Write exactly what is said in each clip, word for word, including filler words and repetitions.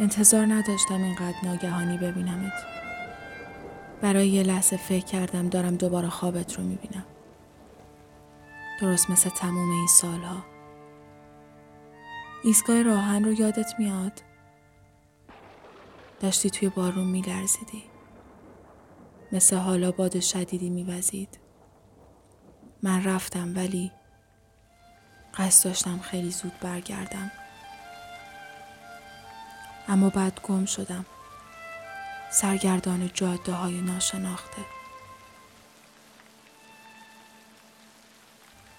انتظار نداشتم اینقدر ناگهانی ببینمت. برای یه لحظه فکر کردم دارم دوباره خوابت رو میبینم. درست مثل تمام این سالها. ایستگاه راهن رو یادت میاد؟ داشتی توی بارون میلرزیدی. مثل حالا باد شدیدی میوزید. من رفتم ولی قصد داشتم خیلی زود برگردم. اما بعد گم شدم. سرگردان جاده های ناشناخته.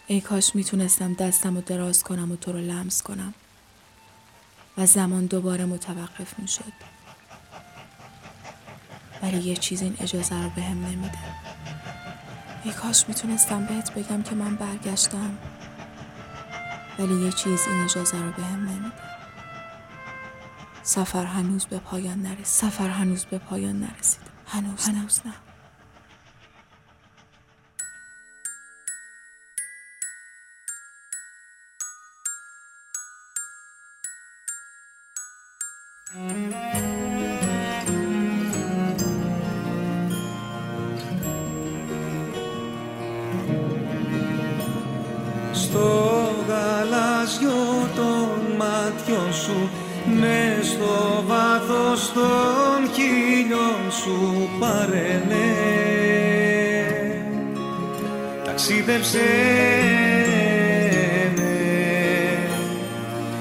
ای کاش میتونستم دستم رو دراز کنم و تو رو لمس کنم و زمان دوباره متوقف میشد. ولی یه چیز این اجازه رو به هم نمیده. ای کاش میتونستم بهت بگم که من برگشتم. ولی یه چیز این اجازه رو به هم نمیده. سفر هنوز به پایان نرسید. سفر هنوز به پایان نرسید. هنوز هنوز نه. Στο γαλάζιο των μάτιων σου, μες στο βάθος των χείλιων σου παρένε. Ταξίδεψε με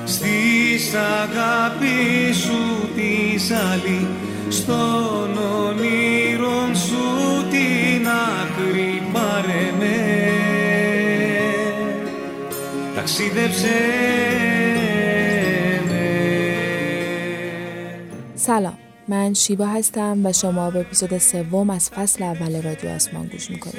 στις αγάπη σου της άλλη, στον όνειρον σου την άκρη παρένε. Ταξίδεψε. سلام، من شیبا هستم و شما به اپیزود سوم از فصل اول رادیو آسمان گوش میکنید.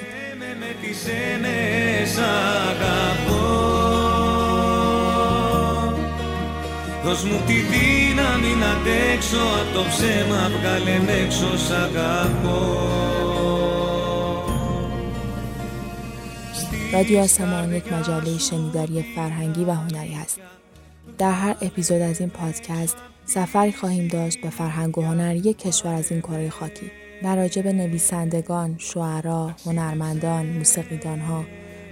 رادیو آسمان یک مجله شنیداری فرهنگی و هنری هست. در هر اپیزود از این پادکست سفری خواهیم داشت به فرهنگ و هنر یک کشور از این کره خاکی و راجع به نویسندگان، شعرا، هنرمندان، موسیقیدانها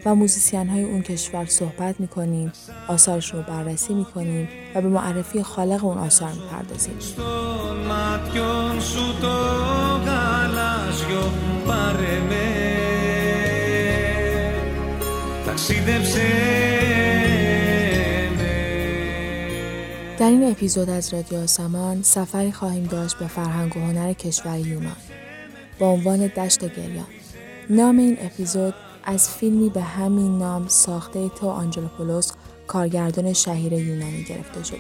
و موزیسین‌های اون کشور صحبت می‌کنیم، آثارش رو بررسی می‌کنیم و به معرفی خالق اون آثار می‌پردازیم. در این اپیزود از رادیو آسمان سفری خواهیم داشت به فرهنگ و هنر کشور یونان با عنوان دشت گریان. نام این اپیزود از فیلمی به همین نام ساخته تو آنجلوپولوس، کارگردان شهیر یونانی، گرفته شده.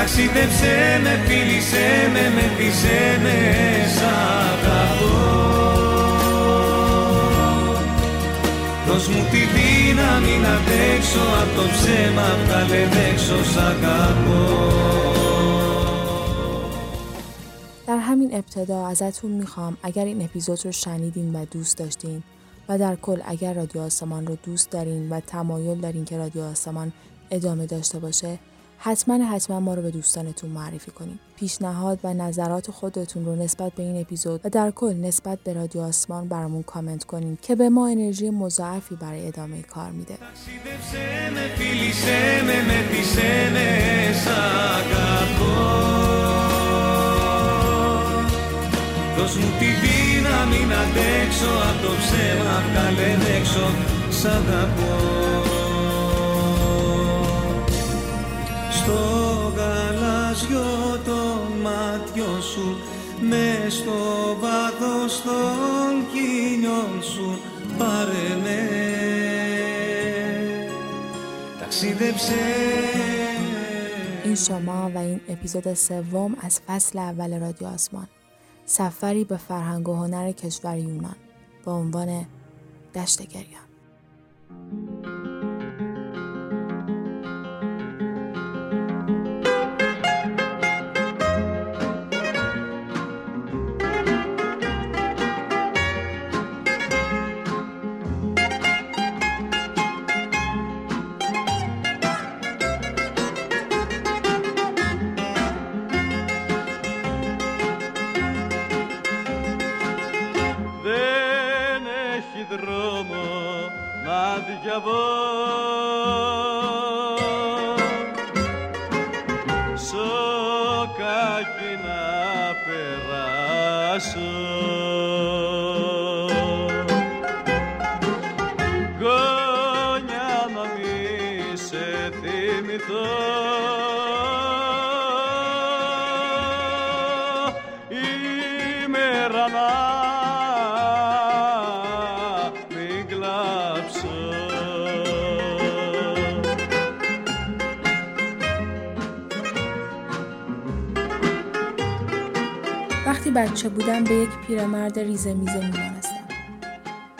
Ταξίδεψε με, φίλησέ με, με πείσέ με, σ' αγαπώ. Δώσ' μου τη δύναμη να αντέξω απ' το ψέμα, βγάλε έξω, σ' αγαπώ. در همین ابتدا ازتون میخوام اگر این اپیزود رو شنیدین و دوست داشتین و در کل اگر رادیو آسمان رو دوست دارین و تمایل دارین که رادیو آسمان ادامه داشته باشه، حتما حتما ما رو به دوستانتون معرفی کنید. پیشنهاد و نظرات خودتون رو نسبت به این اپیزود و در کل نسبت به رادیو آسمان برامون کامنت کنید که به ما انرژی مضاعفی برای ادامه کار میده. Στο γαλάζιο των μάτιων σου, μες στο βάθος των χείλιων σου, πάρε με, ταξίδεψε. این شما و این اپیزود سوم از فصل اول رادیو آسمان، سفری به فرهنگ و هنر کشور یونان با عنوان دشت گریان. δρόμο μαδιαβό σοκάκι να περάσω γόνια να μη σε θυμηθώ بچه بودم به یک پیرمرد ریزه میزه میمانستم.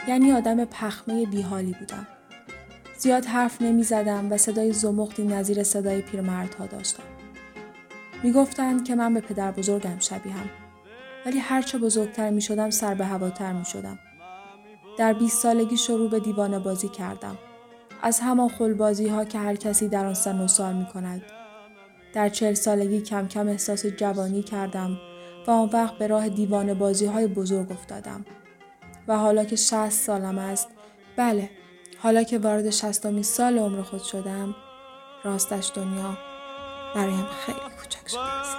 یعنی آدم پخمه بیحالی بودم. زیاد حرف نمیزدم و صدای زمختی نظیر صدای پیرمردها داشتم. میگفتند که من به پدر بزرگم شبیهم. ولی هرچه بزرگتر میشدم سر به هواتر میشدم. در بیست سالگی شروع به دیوانه بازی کردم. از همان خلبازی ها که هر کسی در آن سن و سال میکند. در چهل سالگی کم کم احساس جوانی کردم. و آن وقت به راه دیوانه بازی های بزرگ افتادم و حالا که شصت سالم است، بله، حالا که وارد شصتمین سال عمر خود شدم، راستش دنیا برایم خیلی کوچک شده است.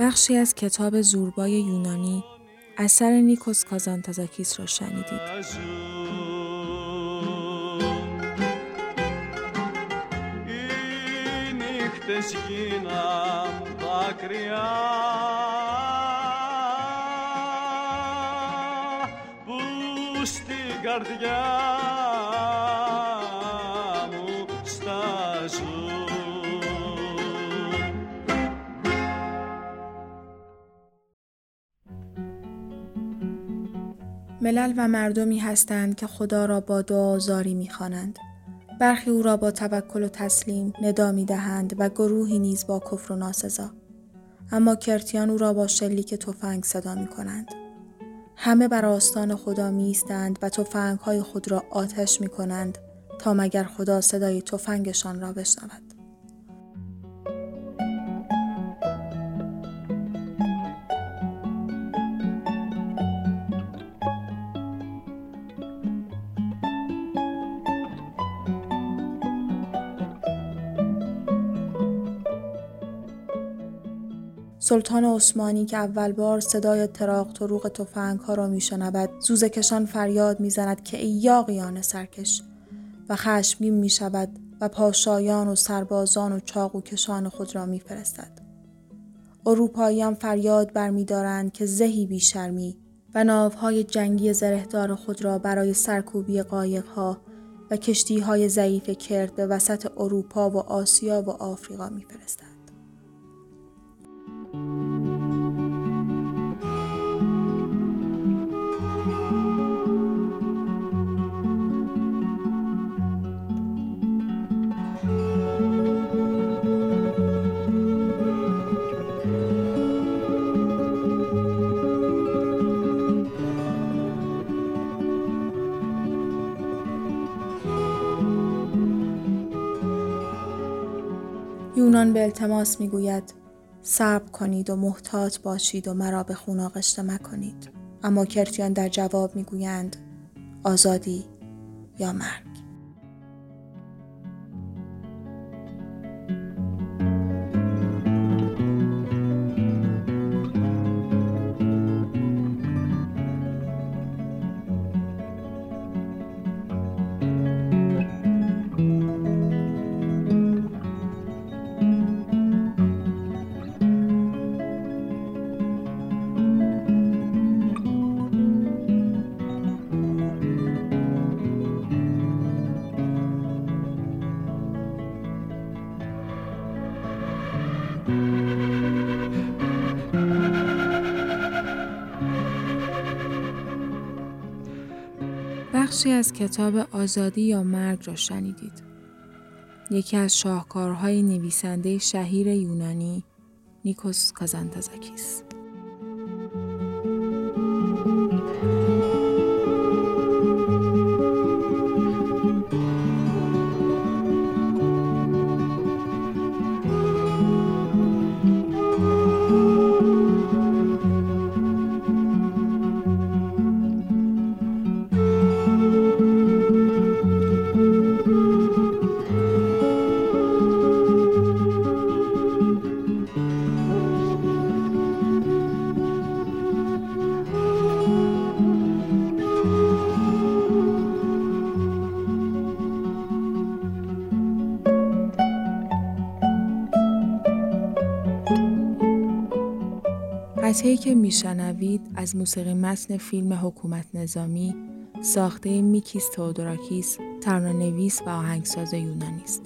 بخشی از کتاب زوربای یونانی اثر نیکوس کازانتزاکیس را شنیدید. ملل و مردمی هستند که خدا را با دعا و زاری می‌خوانند. برخی او را با توکل و تسلیم ندا می‌دهند و گروهی نیز با کفر و ناسزا. اما کرتیان او را با شلیک تفنگ صدا می‌کنند. همه بر آستان خدا می‌ایستند و تفنگ‌های خود را آتش می‌کنند تا مگر خدا صدای تفنگشان را بشنود. سلطان عثمانی که اول بار صدای تراق تروق تفنگ ها را می شنود، زوزه کشان فریاد می زند که ای یاغیان سرکش، و خشمگین می شود و پاشایان و سربازان و چاقو کشان خود را می فرستد. اروپاییان فریاد بر می دارند که زهی بی شرمی، و ناوهای جنگی زرهدار خود را برای سرکوبی قایق ها و کشتی های ضعیف کرد به وسط اروپا و آسیا و آفریقا می فرستد. یونان به التماس میگوید صبر کنید و محتاط باشید و مرا به خون آغشته مکنید. اما کرتیان در جواب میگویند آزادی یا مرگ. بخشی از کتاب آزادی یا مرگ را شنیدید. یکی از شاهکارهای نویسنده شهیر یونانی نیکوس کازانتزاکیس. قطعه‌ای که میشنوید از موسیقی متن فیلم حکومت نظامی ساخته میکیس تئودوراکیس، ترانه‌نویس و آهنگساز یونانی است.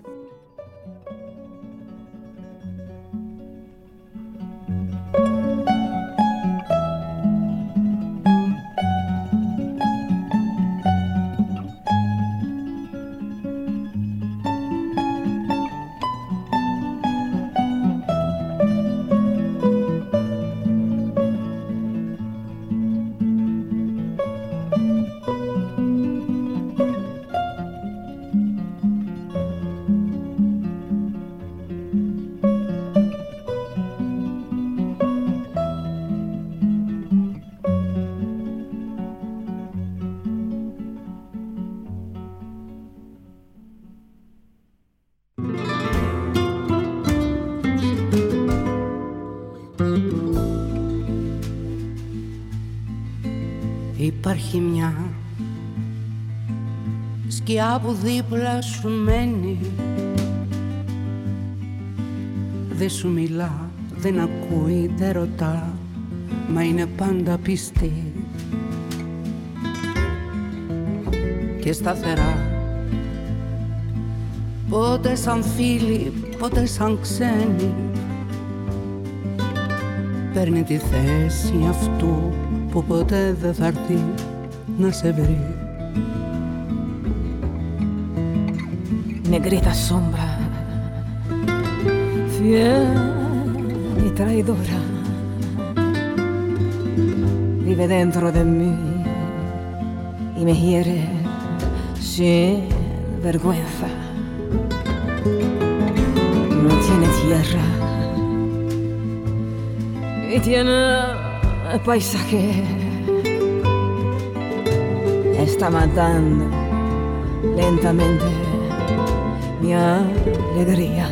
Υπάρχει μια σκιά που δίπλα σου μένει. Δεν σου μιλά, δεν ακούει, δεν ρωτά, μα είναι πάντα πιστή και σταθερά. Πότε σαν φίλη, πότε σαν ξένη, παίρνει τη θέση αυτού που ποτέ δεν θα έρθει να σε βρει. Negrita sombra, fiera e traidora, vive dentro de mí y me hiere sin vergüenza. No tiene tierra y tiene paisaje, está matando lentamente mi alegría.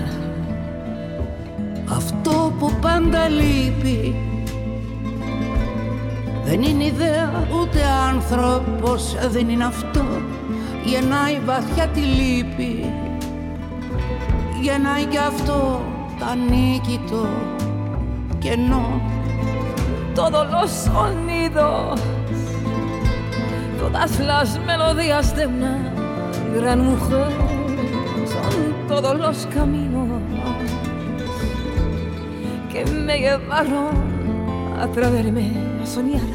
Αυτό που πάντα λείπει δεν είναι ιδέα ούτε άνθρωπος, δεν είναι αυτό. Γεννάει βαθιά τη λύπη, γεννάει κι αυτό τ' ανίκητο κενό. Todos los sonidos, todas las melodías de una gran mujer, son todos los caminos que me llevaron a traerme a soñar.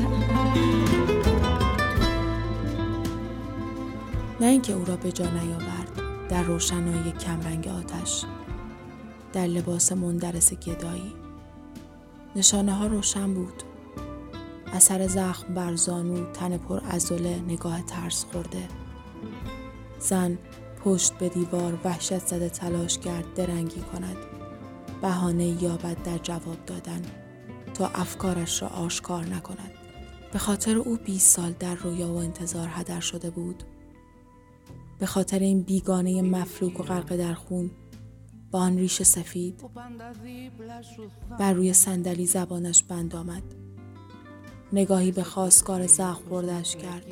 نه اینکه او را به جا نیاورد در روشنایی کمرنگ آتش، در لباس مندرس گدایی. نشانه ها روشن بود، اثر زخم بر زانو، تن پر عضله، نگاه ترس خورده. زن پشت به دیوار وحشت زده تلاش کرد درنگی کند، بهانه یابد در جواب دادن تا افکارش را آشکار نکند. به خاطر او بیست سال در رویا و انتظار هدر شده بود. به خاطر این بیگانه مفلوک و غرق در خون با آن ریش سفید، بر روی صندلی زبانش بند آمد. نگاهی به خواستگار زخم خورده‌اش کرد،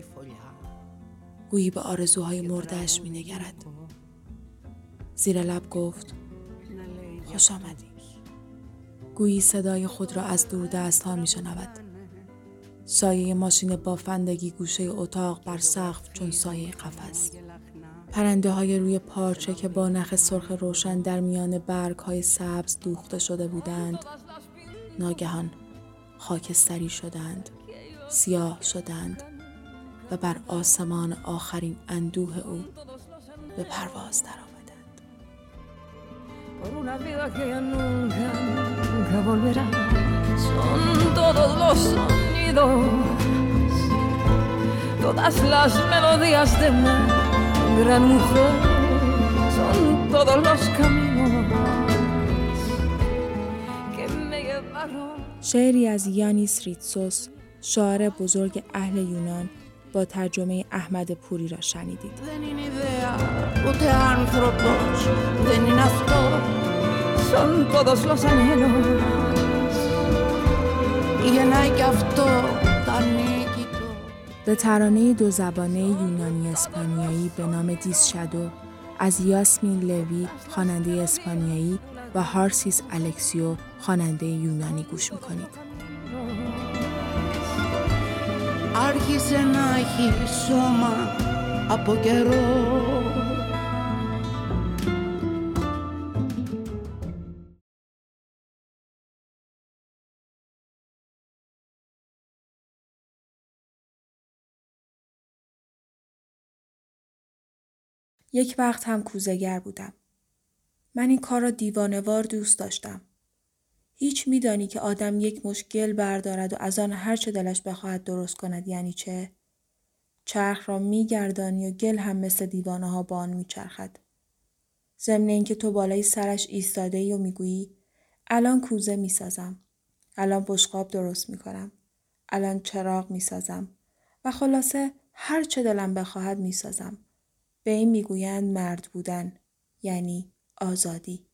گویی به آرزوهای مرده‌اش می نگرد. زیر لب گفت خوش آمدی، گویی صدای خود را از دور دست‌ها می شنود. سایه ماشین بافندگی گوشه اتاق، بر سقف چون سایه قفس. پرنده های روی پارچه که با نخ سرخ روشن در میان برگ های سبز دوخته شده بودند، ناگهان خاکستری شدند، سیاه شدند، و بر آسمان آخرین اندوه او به پرواز در آمدند. شعری از یانیس ریتسوس، شاعر بزرگ اهل یونان، با ترجمه احمد پوری را شنیدید. به ترانه دو زبانه یونانی اسپانیایی به نام دیس شادو از یاسمین لوی خواننده اسپانیایی و هارسیس الکسیو خواننده یونانی گوش می‌کنید. άρχισε να έχει σώμα από καιρό. یک وقت هم کوزه‌گر بودم. من این کار را دیوانه‌وار دوست داشتم. هیچ میدانی که آدم یک مشکل بردارد و از آن هر چه دلش بخواهد درست کند یعنی چه؟ چرخ را میگردانی و گل هم مثل دیوانه ها با آن میچرخد. ضمن اینکه تو بالای سرش ایستاده ای و میگویی الان کوزه میسازم، الان بشقاب درست میکنم، الان چراغ میسازم و خلاصه هر چه دلم بخواهد میسازم. به این میگویند مرد بودن، یعنی آزادی.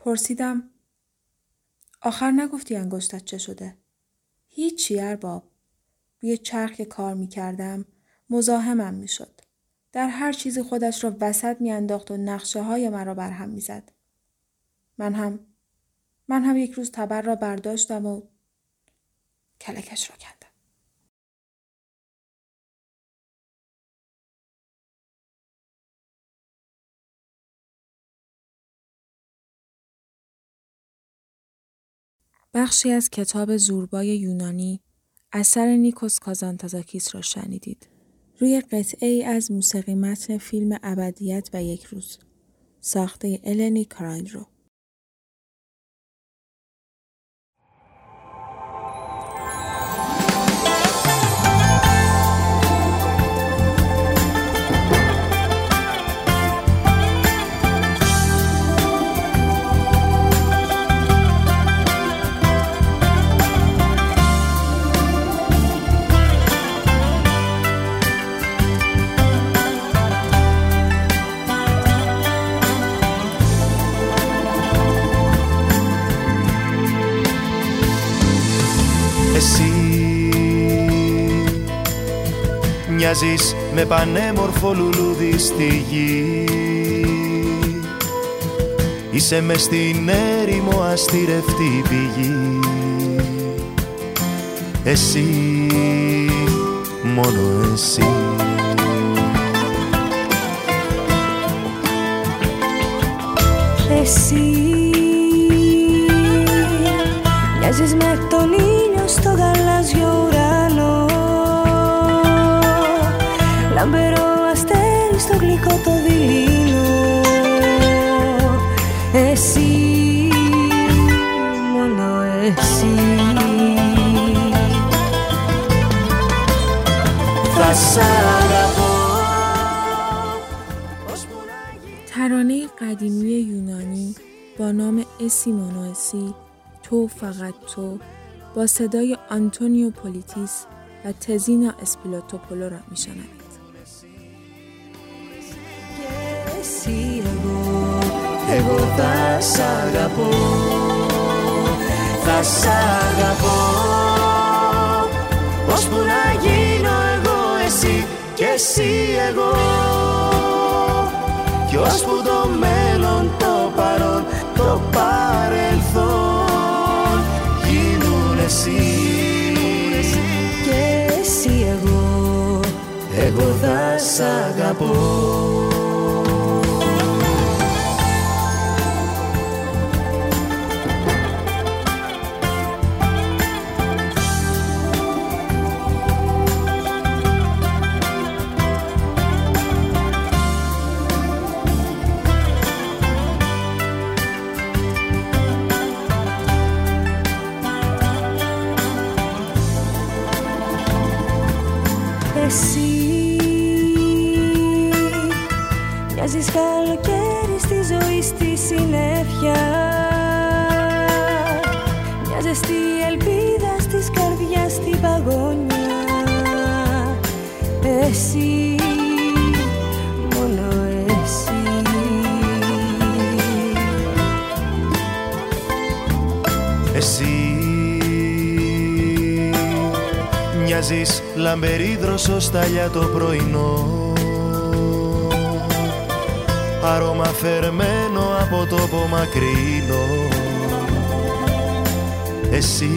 پرسیدم آخر نگفتی انگشتت چه شده؟ هیچی ارباب. روی چرخ که کار می کردم مزاحمم می شد. در هر چیزی خودش را وسط می انداخت و نقشه های من را برهم می زد. من هم من هم یک روز تبر را برداشتم و کلکش را کندم. بخشی از کتاب زوربای یونانی اثر نیکوس کازانتزاکیس را شنیدید. روی قطعه‌ای از موسیقی متن فیلم ابدیت و یک روز ساخته النی کرایدیس. Μοιάζεις με πανέμορφο λουλούδι στη γη. Είσαι μες στην έρημο αστηρευτή πηγή. Εσύ, μόνο εσύ. Εσύ μοιάζεις με τον ήλιο στο γαλάζιο ουρανό. Λαμπερό αστέρι στο γλυκό το δειλινό. Εσύ, μόνο εσύ. Θα σ' αγαπώ. ترانه قدیمی یونانی با نام اسی مونو اسی، تو فقط تو، با صدای آنتونیو پولیتیس و تزینا اسپیلاتوپولو را میشنوید. Εγώ θα σ' αγαπώ, θα σ' αγαπώ, ώσπου να γίνω εγώ εσύ και εσύ εγώ, κι ώσπου το μέλλον, το παρόν, το παρελθόν γίνουν εσύ. θα σ' αγαπώ. Μοιάζεις καλοκαίρι στη ζωή, στη συννεφιά. Μια ζεστή ελπίδα στις καρδιάς, στην παγωνιά. Εσύ, μόνο εσύ. Εσύ μοιάζεις λαμπερή δροσό σταλιά το πρωινό, άρωμα φερμένο από τόπο μακρινό. Εσύ,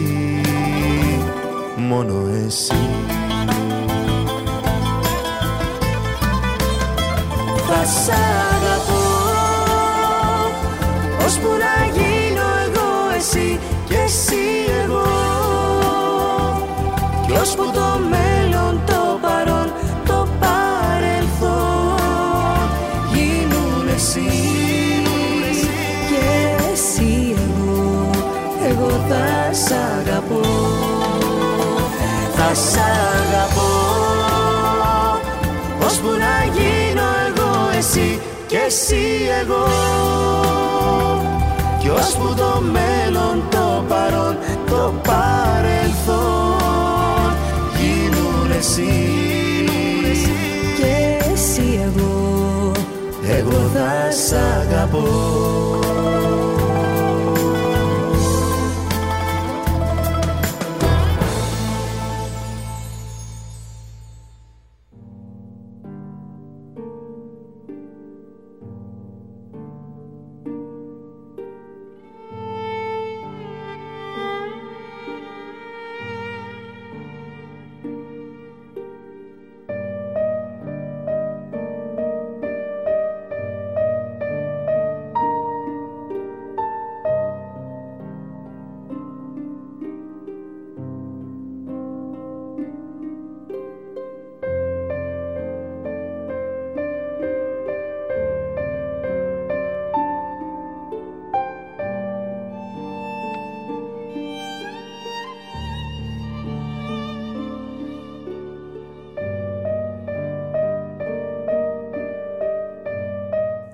μόνο εσύ. Θα σ' αγαπώ ώσπου να γίνω εγώ εσύ και εσύ εγώ, κι ώσπου το μέλλον, το παρόν, το παρελθόν γίνουν εσύ και εσύ εγώ, εγώ θα σ' αγαπώ. Θα σ' αγαπώ ώσπου να γίνω εγώ εσύ και εσύ εγώ, κι ώσπου το μέλλον, το παρόν, το παρελθόν γίνουν εσύ και εσύ εγώ, εγώ θα σ' αγαπώ.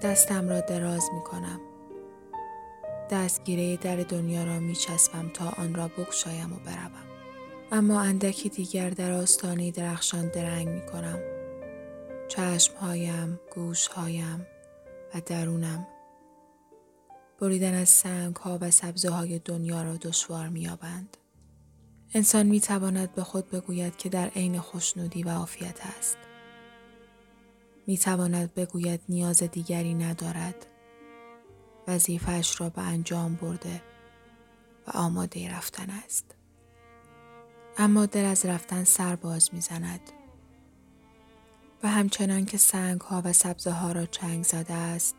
دستم را دراز می کنم. دستگیره در دنیا را می چسبم تا آن را بگشایم و بروم. اما اندکی دیگر در آستانه درخشان درنگ می کنم. چشمهایم، گوشهایم و درونم بریدن از سنگها و سبزه‌های دنیا را دشوار می یابند. انسان می تواند به خود بگوید که در عین خوشنودی و عافیت است. می تواند بگوید نیاز دیگری ندارد. وظیفه‌اش را به انجام برده و آماده رفتن است. اما دل از رفتن سر باز می زند. و همچنان که سنگها و سبزها را چنگ زده است،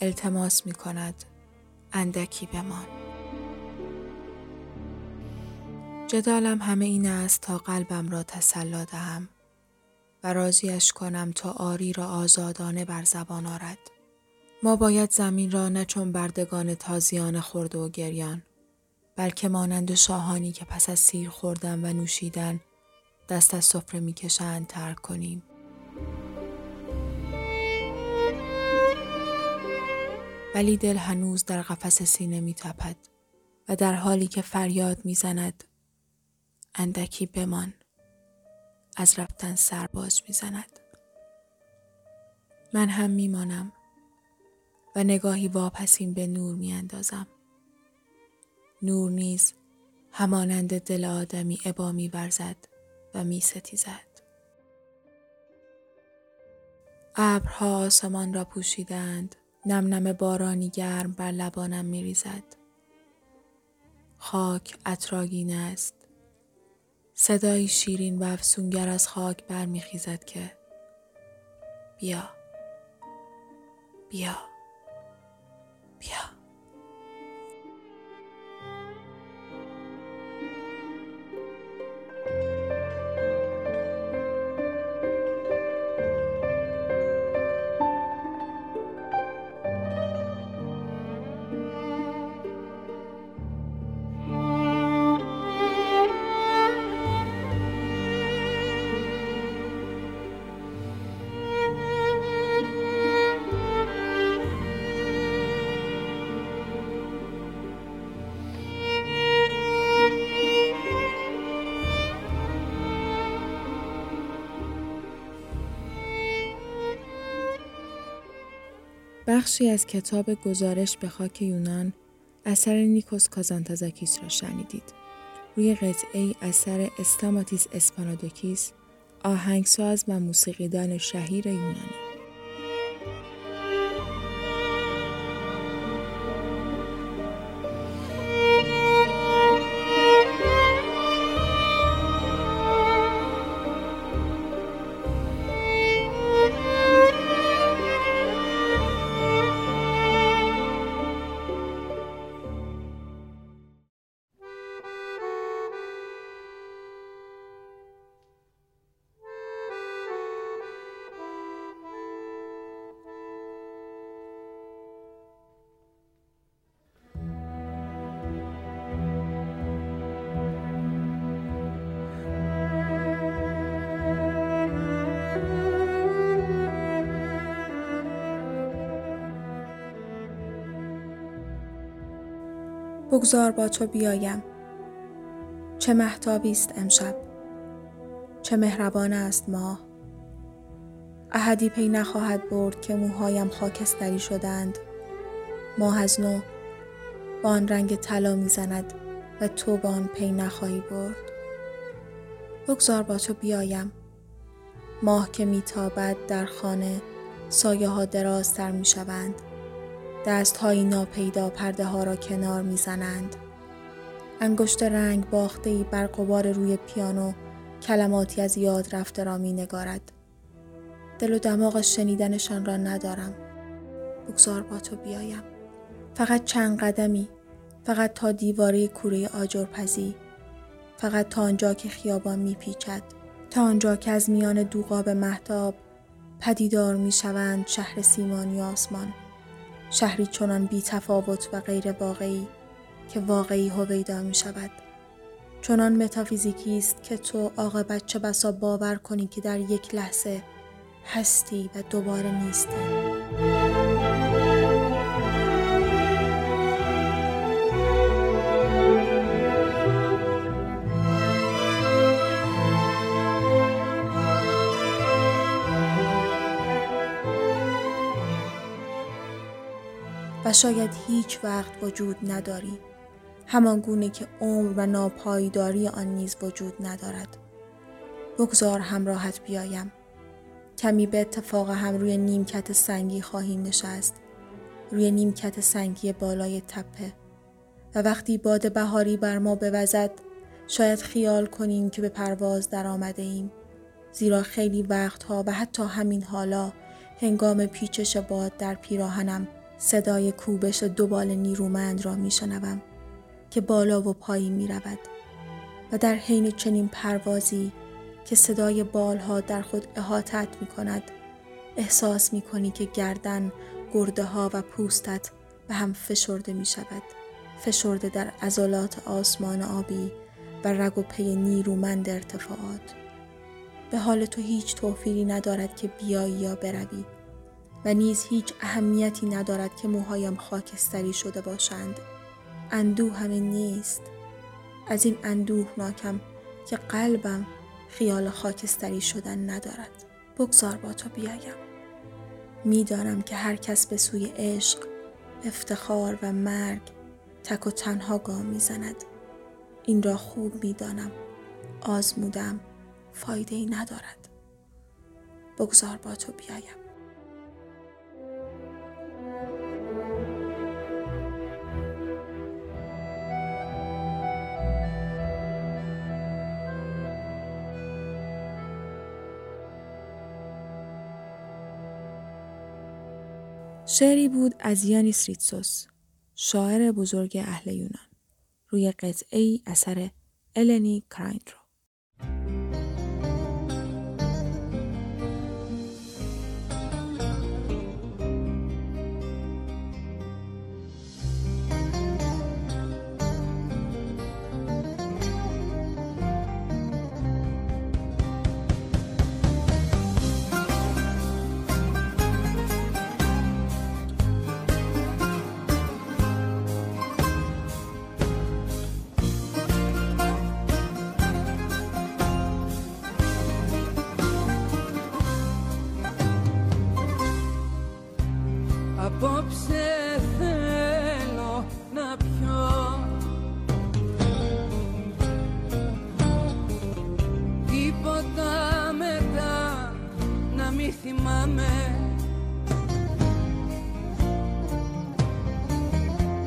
التماس می کند اندکی بمان. جدالم همه این است تا قلبم را تسلا دهم و راضیش کنم تا آری را آزادانه بر زبان آرد. ما باید زمین را نه چون بردگان تازیان خرده و گریان، بلکه مانند شاهانی که پس از سیر خوردن و نوشیدن دست از سفره می کشند ترک کنیم. ولی دل هنوز در قفس سینه می تپد و در حالی که فریاد می زند اندکی بمان، از رفتن سر باز می زند. من هم می مانم و نگاهی واپسین به نور می اندازم. نور نیز همانند دل آدمی ابا می ورزد و می ستیزد. ابرها آسمان را پوشیدند، نم نم بارانی گرم بر لبانم می ریزد. خاک عطرآگین است، صدای شیرین و افسونگر از خاک برمیخیزد که بیا بیا بیا. بخشی از کتاب گزارش به خاک یونان اثر نیکوس کازانتزاکیس را شنیدید. روی قطعه اثر استاماتیس اسپانادوکیس، آهنگساز و موسیقیدان شهیر یونانی. بگذار با تو بیایم. چه مهتابی است امشب، چه مهربان است ماه. احدی پی نخواهد برد که موهایم خاکستری شدند. ماه از نو با آن رنگ طلا میزند و تو با آن پی نخواهی برد. بگذار با تو بیایم. ماه که میتابد در خانه، سایه ها درازتر میشوند. دست های ناپیدا پرده ها را کنار می زنند. انگشت رنگ باخته‌ای بر غبار روی پیانو کلماتی از یاد رفته را می نگارد. دل و دماغ شنیدنشان را ندارم. بگذار با تو بیایم. فقط چند قدمی، فقط تا دیواره کوره آجرپزی، فقط تا آنجا که خیابان می پیچد، تا آنجا که از میان دوغاب مهتاب پدیدار می شوند شهر سیمانی آسمان. شهری چنان بی تفاوت و غیر واقعی که واقعی هویدا می شود. چنان متافیزیکی است که تو عاقبت چه بسا باور کنی که در یک لحظه هستی و دوباره نیستی. و شاید هیچ وقت وجود نداری، همان گونه که عمر و ناپایداری آن نیز وجود ندارد. بگذار همراهت بیایم. کمی به اتفاق هم روی نیمکت سنگی خواهیم نشست، روی نیمکت سنگی بالای تپه. و وقتی باد بهاری بر ما بوزد، شاید خیال کنیم که به پرواز در آمده ایم، زیرا خیلی وقتها و حتی همین حالا هنگام پیچش باد در پیراهنم صدای کوبش دوبال نیرومند را می شنوم که بالا و پایین می رود. و در حین چنین پروازی که صدای بالها در خود احاطت می کند، احساس می کنی که گردن، گرده ها و پوستت به هم فشرده می شود، فشرده در عضلات آسمان آبی و رگ و پی نیرومند ارتفاعات. به حال تو هیچ توفیری ندارد که بیایی یا بروی، و نیز هیچ اهمیتی ندارد که موهایم خاکستری شده باشند. اندوه همه نیست. از این اندوه ناکم که قلبم خیال خاکستری شدن ندارد. بگذار با تو بیایم. میدانم که هر کس به سوی عشق، افتخار و مرگ تک و تنها گام میزند. این را خوب میدانم. آزمودم. فایده‌ای ندارد. بگذار با تو بیایم. شعری بود از یانیس ریتسوس، شاعر بزرگ اهل یونان، روی قطعه‌ای اثر النی کرایدیس. Απόψε θέλω να πιω τίποτα μετά να μη θυμάμαι.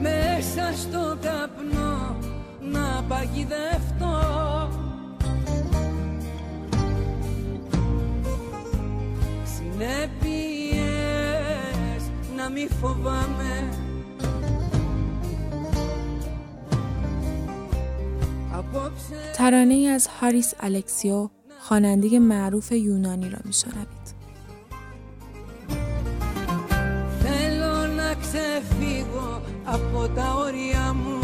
Μέσα στο καπνό να παγιδευτώ, συνέπεια να μη φοβάμαι. ترانه‌ای از هاریس الکسیو، خواننده معروف یونانی، را می‌شنوید. Θέλω να ξεφύγω από τα όρια μου,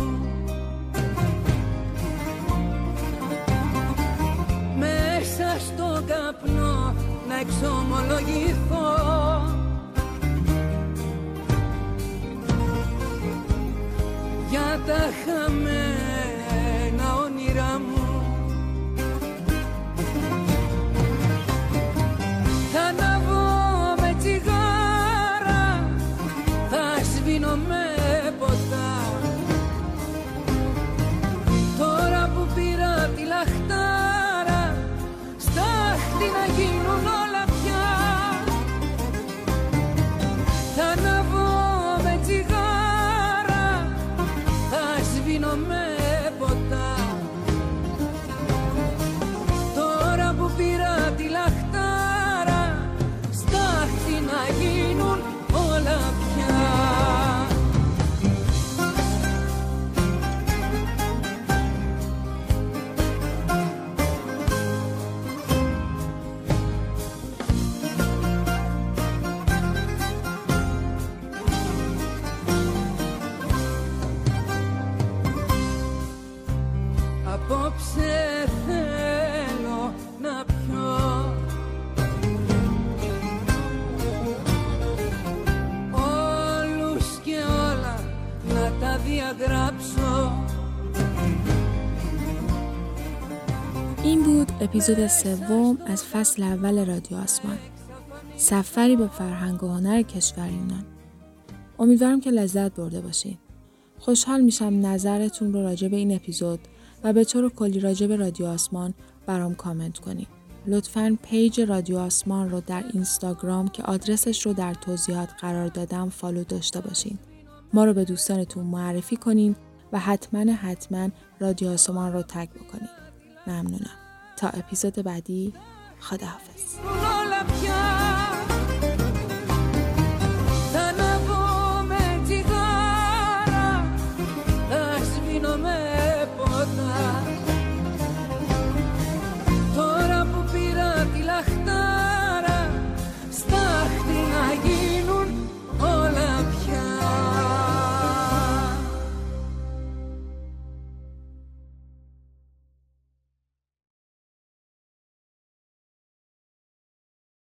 μέσα στο καπνό να εξομολογηθώ. Για τα χαμένα όνειρά μου θα αναβώ με τσιγάρα, θα σβήνω με ποτά. Τώρα που πήρα τη λαχτάρα, στάχτη να γίνουν όλα πια. Θα αναβώ με τσιγάρα, με ποτά. Τώρα που πήρα τη λαχτάρα, στάχτη να γίνουν όλα πια. Απόψε θέλω να πιω όλους και όλα να τα διαγράψω. این بود اپیزود سوم از فصل اول رادیو آسمان، سفری به فرهنگ و هنر کشور یونان. امیدوارم که لذت برده باشین. خوشحال میشم نظرتون رو راجع به این اپیزود و به طور کلی راجع به رادیو آسمان برام کامنت کنید. لطفاً پیج رادیو آسمان رو در اینستاگرام که آدرسش رو در توضیحات قرار دادم فالو داشته باشین. ما رو به دوستانتون معرفی کنین و حتماً حتماً رادیو آسمان رو تگ بکنین. ممنونم. تا اپیزود بعدی، خداحافظ.